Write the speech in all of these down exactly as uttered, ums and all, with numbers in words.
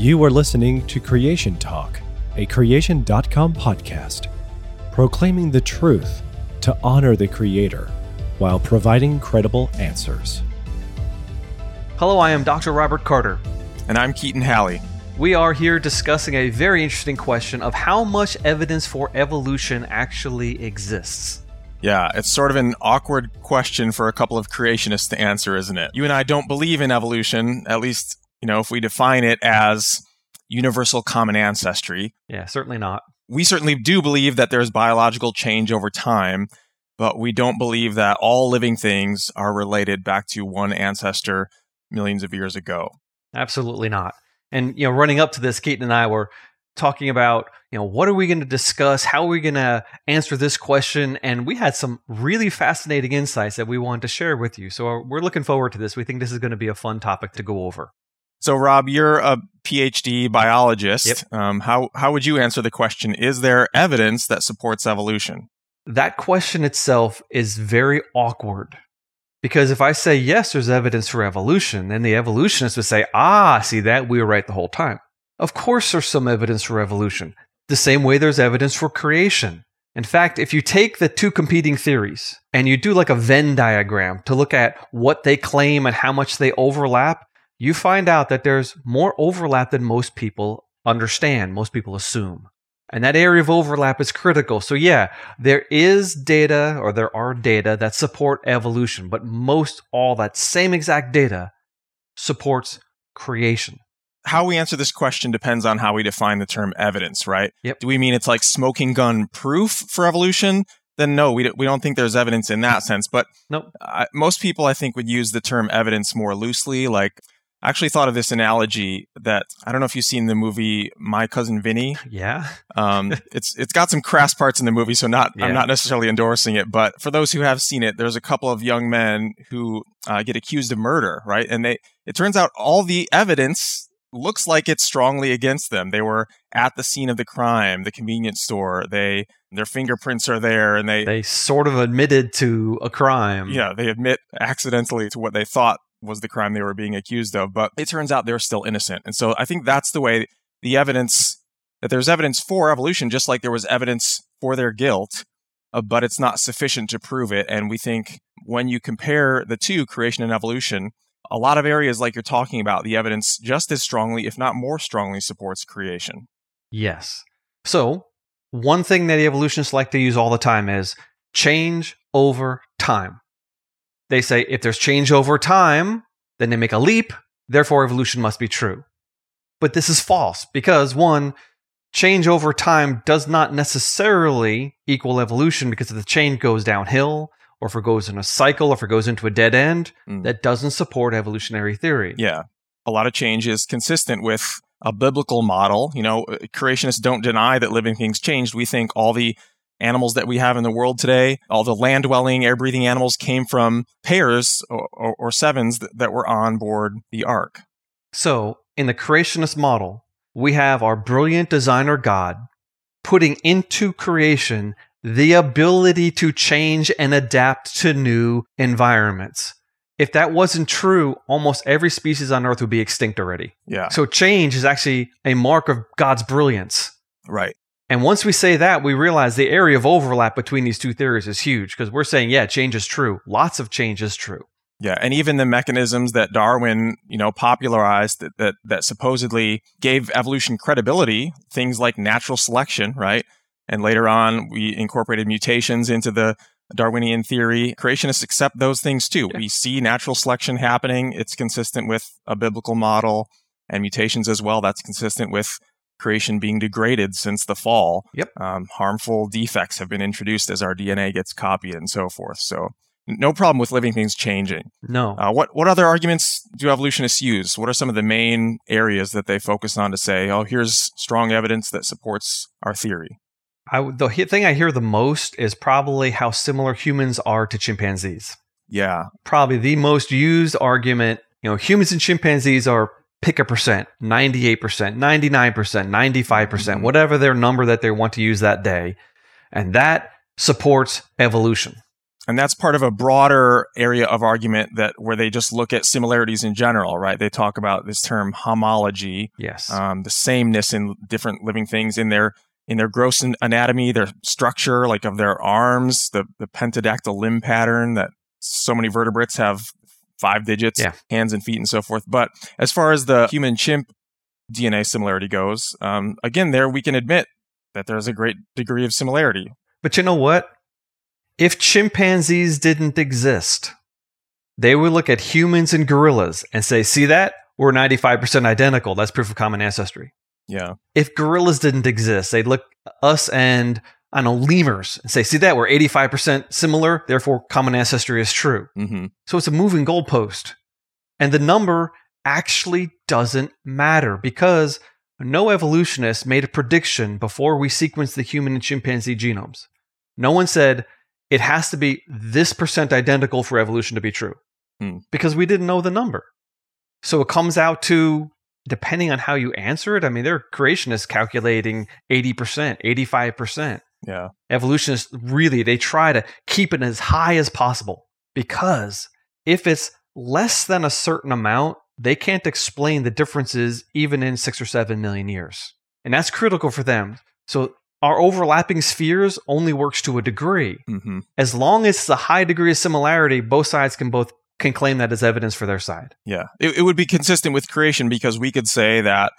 You are listening to Creation Talk, a Creation dot com podcast, proclaiming the truth to honor the Creator while providing credible answers. Hello, I am Doctor Robert Carter. And I'm Keaton Halley. We are here discussing a very interesting question of how much evidence for evolution actually exists. Yeah, it's sort of an awkward question for a couple of creationists to answer, isn't it? You and I don't believe in evolution, at least, you know, if we define it as universal common ancestry. Yeah, certainly not. We certainly do believe that there's biological change over time, but we don't believe that all living things are related back to one ancestor millions of years ago. Absolutely not. And, you know, running up to this, Keaton and I were talking about, you know, what are we going to discuss? How are we going to answer this question? And we had some really fascinating insights that we wanted to share with you. So we're looking forward to this. We think this is going to be a fun topic to go over. So, Rob, you're a P H D biologist. Yep. Um, how, how would you answer the question, is there evidence that supports evolution? That question itself is very awkward. Because if I say, yes, there's evidence for evolution, then the evolutionist would say, ah, see that, we were right the whole time. Of course, there's some evidence for evolution, the same way there's evidence for creation. In fact, if you take the two competing theories and you do like a Venn diagram to look at what they claim and how much they overlap, you find out that there's more overlap than most people understand, most people assume. And that area of overlap is critical. So yeah, there is data, or there are data that support evolution, but most all that same exact data supports creation. How we answer this question depends on how we define the term evidence, right? Yep. Do we mean it's like smoking gun proof for evolution? Then no, we we don't think there's evidence in that sense. But nope. uh, most people, I think, would use the term evidence more loosely. Like, I actually thought of this analogy that, I don't know if you've seen the movie My Cousin Vinny. Yeah. um, it's it's got some crass parts in the movie, so not yeah. I'm not necessarily endorsing it. But for those who have seen it, there's a couple of young men who uh, get accused of murder, right? And they it turns out all the evidence looks like it's strongly against them. They were at the scene of the crime, the convenience store. They their fingerprints are there, and they they sort of admitted to a crime. Yeah, they admit accidentally to what they thought was the crime they were being accused of, but it turns out they're still innocent. And so I think that's the way the evidence that there's evidence for evolution, just like there was evidence for their guilt, uh, but it's not sufficient to prove it. And we think when you compare the two, creation and evolution, a lot of areas like you're talking about, the evidence just as strongly, if not more strongly, supports creation. Yes. So, one thing that evolutionists like to use all the time is change over time. They say if there's change over time, then they make a leap, therefore evolution must be true. But this is false because, one, change over time does not necessarily equal evolution, because if the chain goes downhill, or if it goes in a cycle, or if it goes into a dead end, mm. that doesn't support evolutionary theory. Yeah. A lot of change is consistent with a biblical model. You know, creationists don't deny that living things changed. We think all the animals that we have in the world today, all the land-dwelling, air-breathing animals came from pairs or, or, or sevens that were on board the ark. So, in the creationist model, we have our brilliant designer God putting into creation the ability to change and adapt to new environments. If that wasn't true, almost every species on Earth would be extinct already. Yeah. So change is actually a mark of God's brilliance. Right. And once we say that, we realize the area of overlap between these two theories is huge, because we're saying, yeah, change is true. Lots of change is true. Yeah, and even the mechanisms that Darwin, you know, popularized that that, that supposedly gave evolution credibility, things like natural selection, right? And later on, we incorporated mutations into the Darwinian theory. Creationists accept those things too. Yeah. We see natural selection happening. It's consistent with a biblical model, and mutations as well. That's consistent with creation being degraded since the fall. Yep. Um, harmful defects have been introduced as our D N A gets copied and so forth. So no problem with living things changing. No. Uh, what, what other arguments do evolutionists use? What are some of the main areas that they focus on to say, oh, here's strong evidence that supports our theory? I, the thing I hear the most is probably how similar humans are to chimpanzees. Yeah. Probably the most used argument, you know, humans and chimpanzees are, pick a percent, ninety-eight percent, ninety-nine percent, ninety-five percent, mm-hmm. whatever their number that they want to use that day. And that supports evolution. And that's part of a broader area of argument that where they just look at similarities in general, right? They talk about this term homology, yes, um, the sameness in different living things in their in their gross anatomy, their structure, like of their arms, the the pentadactyl limb pattern that so many vertebrates have five digits, yeah. hands and feet and so forth. But as far as the human chimp D N A similarity goes, um, again, there we can admit that there's a great degree of similarity. But you know what? If chimpanzees didn't exist, they would look at humans and gorillas and say, see that? We're ninety-five percent identical. That's proof of common ancestry. Yeah. If gorillas didn't exist, they'd look at us and, I don't know, lemurs and say, see that? We're eighty-five percent similar. Therefore, common ancestry is true. Mm-hmm. So it's a moving goalpost. And the number actually doesn't matter because no evolutionist made a prediction before we sequenced the human and chimpanzee genomes. No one said, it has to be this percent identical for evolution to be true hmm. because we didn't know the number. So it comes out to, depending on how you answer it, I mean, there are creationists calculating eighty percent, eighty-five percent. Yeah. Evolutionists, really, they try to keep it as high as possible because if it's less than a certain amount, they can't explain the differences even in six or seven million years. And that's critical for them. So our overlapping spheres only works to a degree. Mm-hmm. As long as it's a high degree of similarity, both sides can both can claim that as evidence for their side. Yeah, it, it would be consistent with creation because we could say that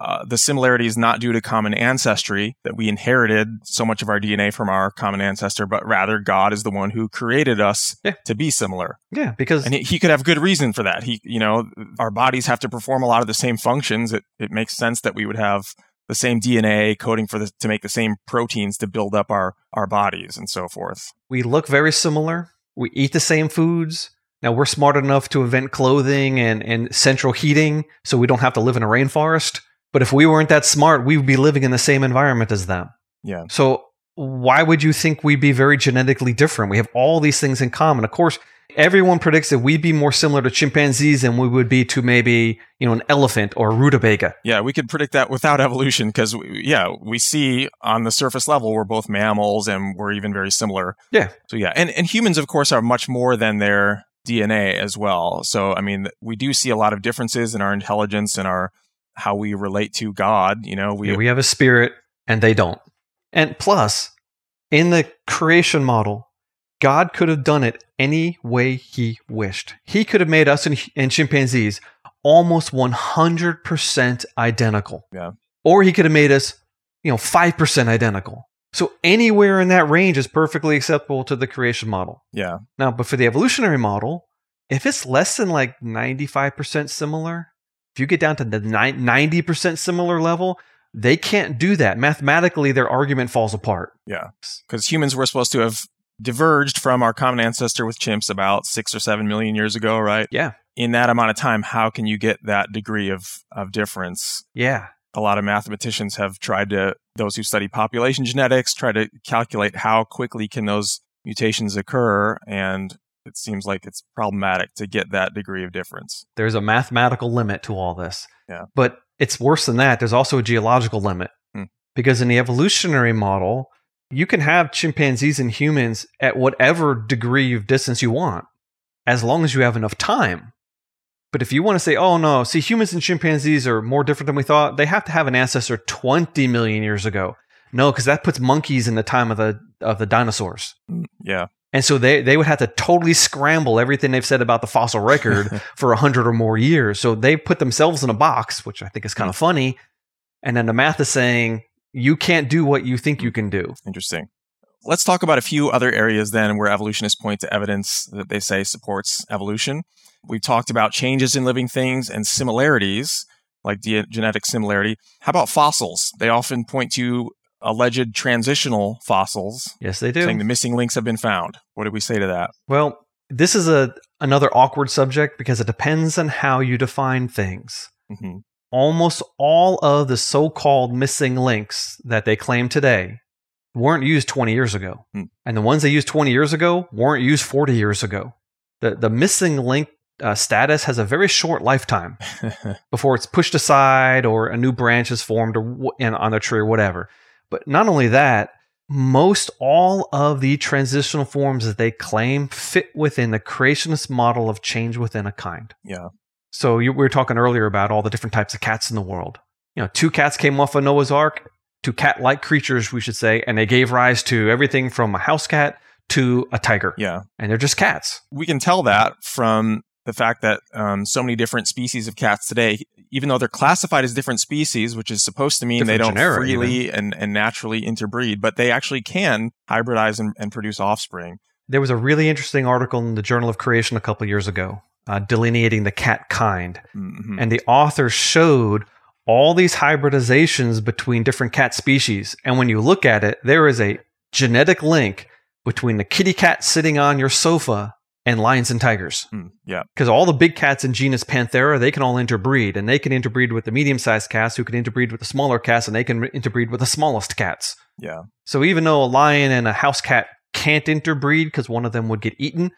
uh, the similarity is not due to common ancestry, that we inherited so much of our D N A from our common ancestor, but rather God is the one who created us yeah. to be similar. Yeah, because and he, he could have good reason for that. He, you know, our bodies have to perform a lot of the same functions. It it makes sense that we would have the same D N A coding for the, to make the same proteins to build up our, our bodies and so forth. We look very similar. We eat the same foods. Now, we're smart enough to invent clothing and, and central heating, so we don't have to live in a rainforest. But if we weren't that smart, we would be living in the same environment as them. Yeah. So why would you think we'd be very genetically different? We have all these things in common. Of course, everyone predicts that we'd be more similar to chimpanzees than we would be to maybe, you know, an elephant or a rutabaga. Yeah, we could predict that without evolution because, yeah, we see on the surface level we're both mammals and we're even very similar. Yeah. So, yeah. And, and humans, of course, are much more than their D N A as well. So, I mean, we do see a lot of differences in our intelligence and our how we relate to God. You know, we, yeah, we have a spirit and they don't. And plus, in the creation model, God could have done it any way he wished. He could have made us and, and chimpanzees almost one hundred percent identical. Yeah. Or he could have made us, you know, five percent identical. So anywhere in that range is perfectly acceptable to the creation model. Yeah. Now, but for the evolutionary model, if it's less than like ninety-five percent similar, if you get down to the ninety percent similar level, they can't do that. Mathematically, their argument falls apart. Yeah. Because humans were supposed to have diverged from our common ancestor with chimps about six or seven million years ago, right? Yeah. In that amount of time, how can you get that degree of, of difference? Yeah. A lot of mathematicians have tried to, those who study population genetics, try to calculate how quickly can those mutations occur. And it seems like it's problematic to get that degree of difference. There's a mathematical limit to all this. Yeah. But it's worse than that. There's also a geological limit. Hmm. Because in the evolutionary model, you can have chimpanzees and humans at whatever degree of distance you want, as long as you have enough time. But if you want to say, oh no, see, humans and chimpanzees are more different than we thought, they have to have an ancestor twenty million years ago. No, because that puts monkeys in the time of the of the dinosaurs. Yeah. And so they, they would have to totally scramble everything they've said about the fossil record for one hundred or more years. So they put themselves in a box, which I think is kind of funny. And then the math is saying, you can't do what you think you can do. Interesting. Let's talk about a few other areas then where evolutionists point to evidence that they say supports evolution. We've talked about changes in living things and similarities, like de- genetic similarity. How about fossils? They often point to alleged transitional fossils. Yes, they do. Saying the missing links have been found. What do we say to that? Well, this is a another awkward subject because it depends on how you define things. Mm-hmm. Almost all of the so-called missing links that they claim today weren't used twenty years ago. Hmm. And the ones they used twenty years ago weren't used forty years ago. The the missing link uh, status has a very short lifetime before it's pushed aside or a new branch is formed or, and on the tree or whatever. But not only that, most all of the transitional forms that they claim fit within the creationist model of change within a kind. Yeah. So you, we were talking earlier about all the different types of cats in the world. You know, two cats came off of Noah's Ark, two cat-like creatures, we should say, and they gave rise to everything from a house cat to a tiger. Yeah. And they're just cats. We can tell that from the fact that um, so many different species of cats today, even though they're classified as different species, which is supposed to mean different they don't genera, freely you know? and, and naturally interbreed, but they actually can hybridize and, and produce offspring. There was a really interesting article in the Journal of Creation a couple of years ago uh, delineating the cat kind. Mm-hmm. And the author showed all these hybridizations between different cat species. And when you look at it, there is a genetic link between the kitty cat sitting on your sofa and lions and tigers. Mm, yeah. Because all the big cats in genus Panthera, they can all interbreed. And they can interbreed with the medium-sized cats, who can interbreed with the smaller cats, and they can interbreed with the smallest cats. Yeah. So even though a lion and a house cat can't interbreed because one of them would get eaten,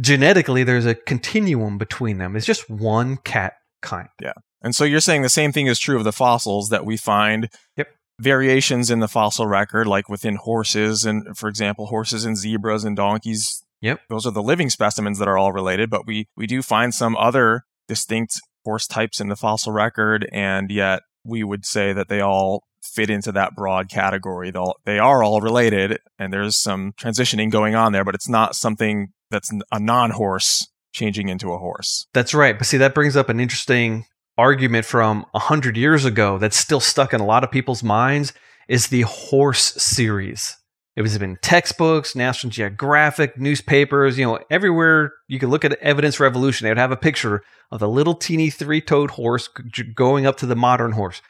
genetically there's a continuum between them. It's just one cat kind. Yeah. And so you're saying the same thing is true of the fossils that we find. Yep. Variations in the fossil record, like within horses and, for example, horses and zebras and donkeys. Yep. Those are the living specimens that are all related, but we, we do find some other distinct horse types in the fossil record, and yet we would say that they all fit into that broad category. They'll, they are all related, and there's some transitioning going on there, but it's not something that's a non-horse changing into a horse. That's right. But see, that brings up an interesting argument from one hundred years ago that's still stuck in a lot of people's minds, is the horse series. It was in textbooks, National Geographic, newspapers, you know, everywhere you could look at evidence for evolution. They would have a picture of the little teeny three-toed horse going up to the modern horse.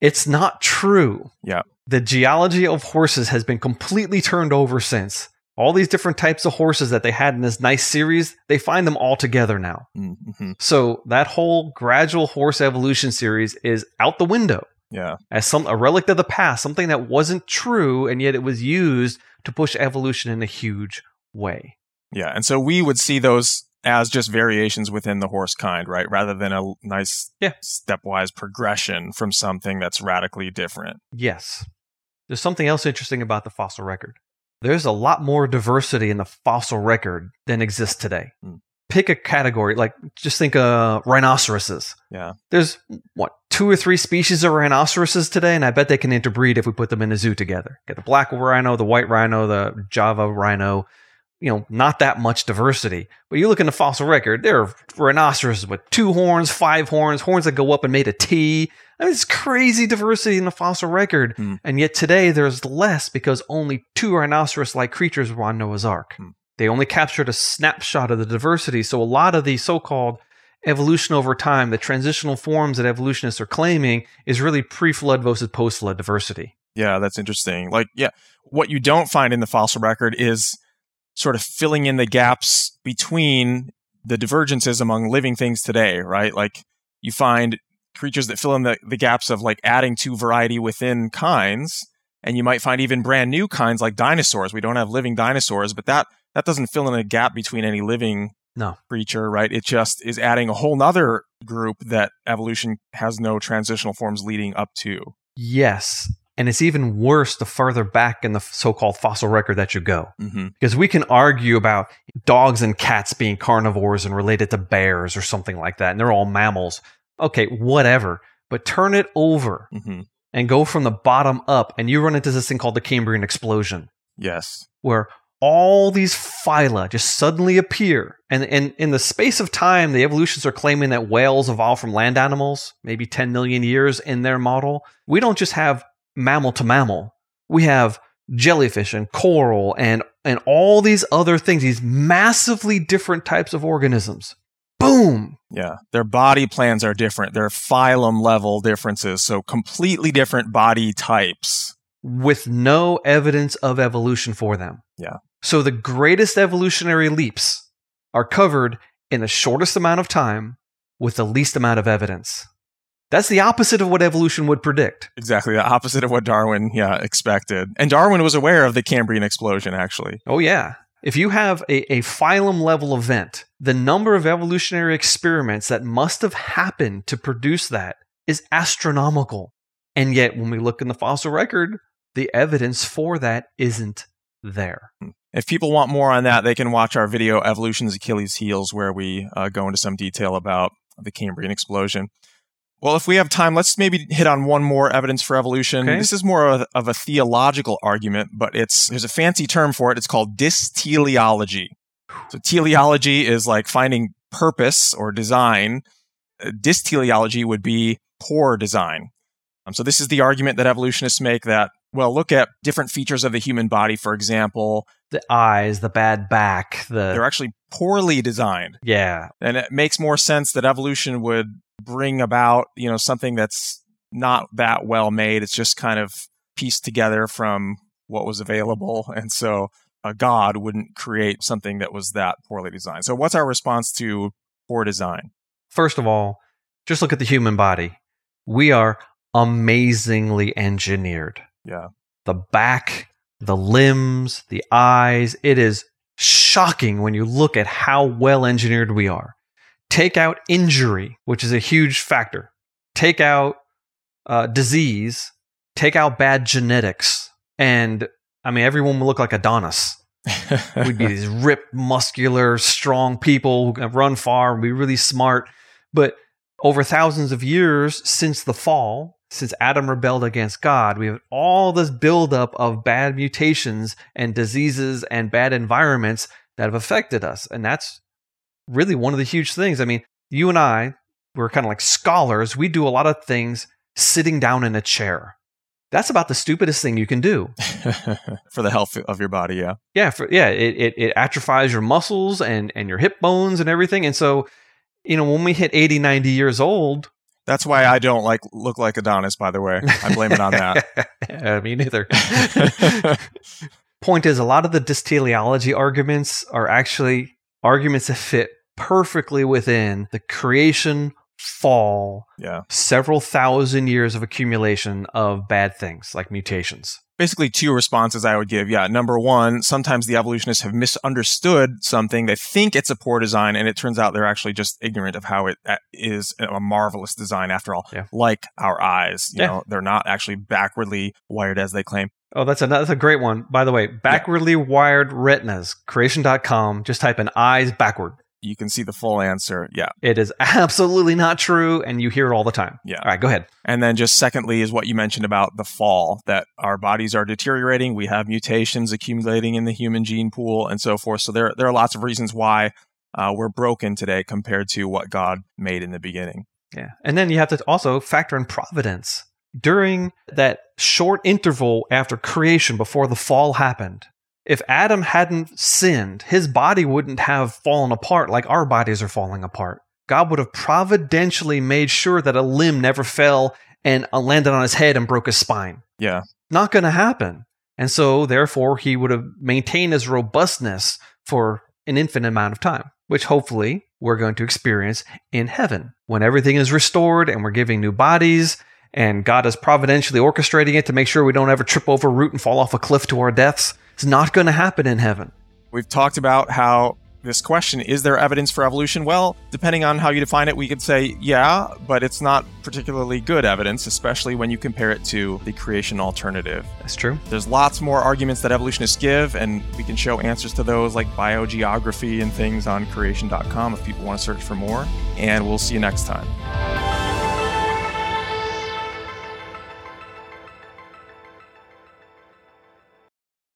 It's not true. Yeah. The geology of horses has been completely turned over since. All these different types of horses that they had in this nice series, they find them all together now. Mm-hmm. So that whole gradual horse evolution series is out the window. Yeah. As some a relic of the past, something that wasn't true, and yet it was used to push evolution in a huge way. Yeah. And so we would see those as just variations within the horse kind, right? Rather than a nice yeah. stepwise progression from something that's radically different. Yes. There's something else interesting about the fossil record. There's a lot more diversity in the fossil record than exists today. Mm. Pick a category, like just think uh, rhinoceroses. Yeah. There's, what, two or three species of rhinoceroses today, and I bet they can interbreed if we put them in a zoo together. Get the black rhino, the white rhino, the Java rhino, you know, not that much diversity. But you look in the fossil record, there are rhinoceroses with two horns, five horns, horns that go up and made a T. I mean, it's crazy diversity in the fossil record. Mm. And yet today there's less because only two rhinoceros-like creatures were on Noah's Ark. Mm. They only captured a snapshot of the diversity. So a lot of the so-called evolution over time, the transitional forms that evolutionists are claiming, is really pre-flood versus post-flood diversity. Yeah, that's interesting. Like, yeah, what you don't find in the fossil record is sort of filling in the gaps between the divergences among living things today, right? Like, you find creatures that fill in the, the gaps of, like, adding to variety within kinds, and you might find even brand new kinds like dinosaurs. We don't have living dinosaurs, but that That doesn't fill in a gap between any living no. creature, right? It just is adding a whole nother group that evolution has no transitional forms leading up to. Yes. And it's even worse the further back in the so-called fossil record that you go. Mm-hmm. Because we can argue about dogs and cats being carnivores and related to bears or something like that. And they're all mammals. Okay, whatever. But turn it over mm-hmm. and go from the bottom up. And you run into this thing called the Cambrian explosion. Yes. Where all these phyla just suddenly appear. And, and in the space of time, the evolutionists are claiming that whales evolved from land animals, maybe ten million years in their model. We don't just have mammal to mammal. We have jellyfish and coral and, and all these other things, these massively different types of organisms. Boom! Yeah. Their body plans are different. They're phylum level differences. So completely different body types. With no evidence of evolution for them. Yeah. So the greatest evolutionary leaps are covered in the shortest amount of time with the least amount of evidence. That's the opposite of what evolution would predict. Exactly. The opposite of what Darwin yeah, expected. And Darwin was aware of the Cambrian explosion, actually. Oh, yeah. If you have a, a phylum-level event, the number of evolutionary experiments that must have happened to produce that is astronomical. And yet, when we look in the fossil record, the evidence for that isn't there. If people want more on that, they can watch our video, Evolution's Achilles' Heels, where we uh, go into some detail about the Cambrian explosion. Well, if we have time, let's maybe hit on one more evidence for evolution. Okay. This is more of a, of a theological argument, but it's there's a fancy term for it. It's called dysteleology. So teleology is like finding purpose or design. Uh, dysteleology would be poor design. Um, so this is the argument that evolutionists make that, well, look at different features of the human body, for example. The eyes, the bad back. The They're actually poorly designed. Yeah. And it makes more sense that evolution would bring about, you know, something that's not that well made. It's just kind of pieced together from what was available. And so a god wouldn't create something that was that poorly designed. So what's our response to poor design? First of all, just look at the human body. We are amazingly engineered. Yeah. The back, the limbs, the eyes. It is shocking when you look at how well engineered we are. Take out injury, which is a huge factor. Take out uh, disease. Take out bad genetics. And, I mean, everyone would look like Adonis. We'd be these ripped, muscular, strong people who can run far and be really smart. But over thousands of years since the fall, since Adam rebelled against God, we have all this buildup of bad mutations and diseases and bad environments that have affected us. And that's really one of the huge things. I mean, you and I, we're kind of like scholars. We do a lot of things sitting down in a chair. That's about the stupidest thing you can do. For the health of your body, yeah. Yeah, for, yeah. It, it it atrophies your muscles and, and your hip bones and everything. And so, you know, when we hit eighty, ninety years old... That's why I don't like look like Adonis, by the way. I blame it on that. Yeah, me neither. Point is, a lot of the dysteleology arguments are actually arguments that fit perfectly within the creation fall, yeah. Several thousand years of accumulation of bad things like mutations. Basically, two responses I would give. Yeah, number one, sometimes the evolutionists have misunderstood something. They think it's a poor design, and it turns out they're actually just ignorant of how it is a marvelous design after all. Yeah. Like our eyes, you yeah. know, they're not actually backwardly wired as they claim. Oh, that's a that's a great one. By the way, backwardly yeah. wired retinas, creation dot com. Just type in eyes backward. You can see the full answer. Yeah. It is absolutely not true, and you hear it all the time. Yeah. All right, go ahead. And then just secondly is what you mentioned about the fall, that our bodies are deteriorating. We have mutations accumulating in the human gene pool and so forth. So there, there are lots of reasons why uh, we're broken today compared to what God made in the beginning. Yeah. And then you have to also factor in providence. During that short interval after creation, before the fall happened, if Adam hadn't sinned, his body wouldn't have fallen apart like our bodies are falling apart. God would have providentially made sure that a limb never fell and landed on his head and broke his spine. Yeah. Not going to happen. And so, therefore, he would have maintained his robustness for an infinite amount of time, which hopefully we're going to experience in heaven when everything is restored and we're giving new bodies. And God is providentially orchestrating it to make sure we don't ever trip over a root and fall off a cliff to our deaths. It's not going to happen in heaven. We've talked about how this question, is there evidence for evolution? Well, depending on how you define it, we could say, yeah, but it's not particularly good evidence, especially when you compare it to the creation alternative. That's true. There's lots more arguments that evolutionists give, and we can show answers to those like biogeography and things on creation dot com if people want to search for more. And we'll see you next time.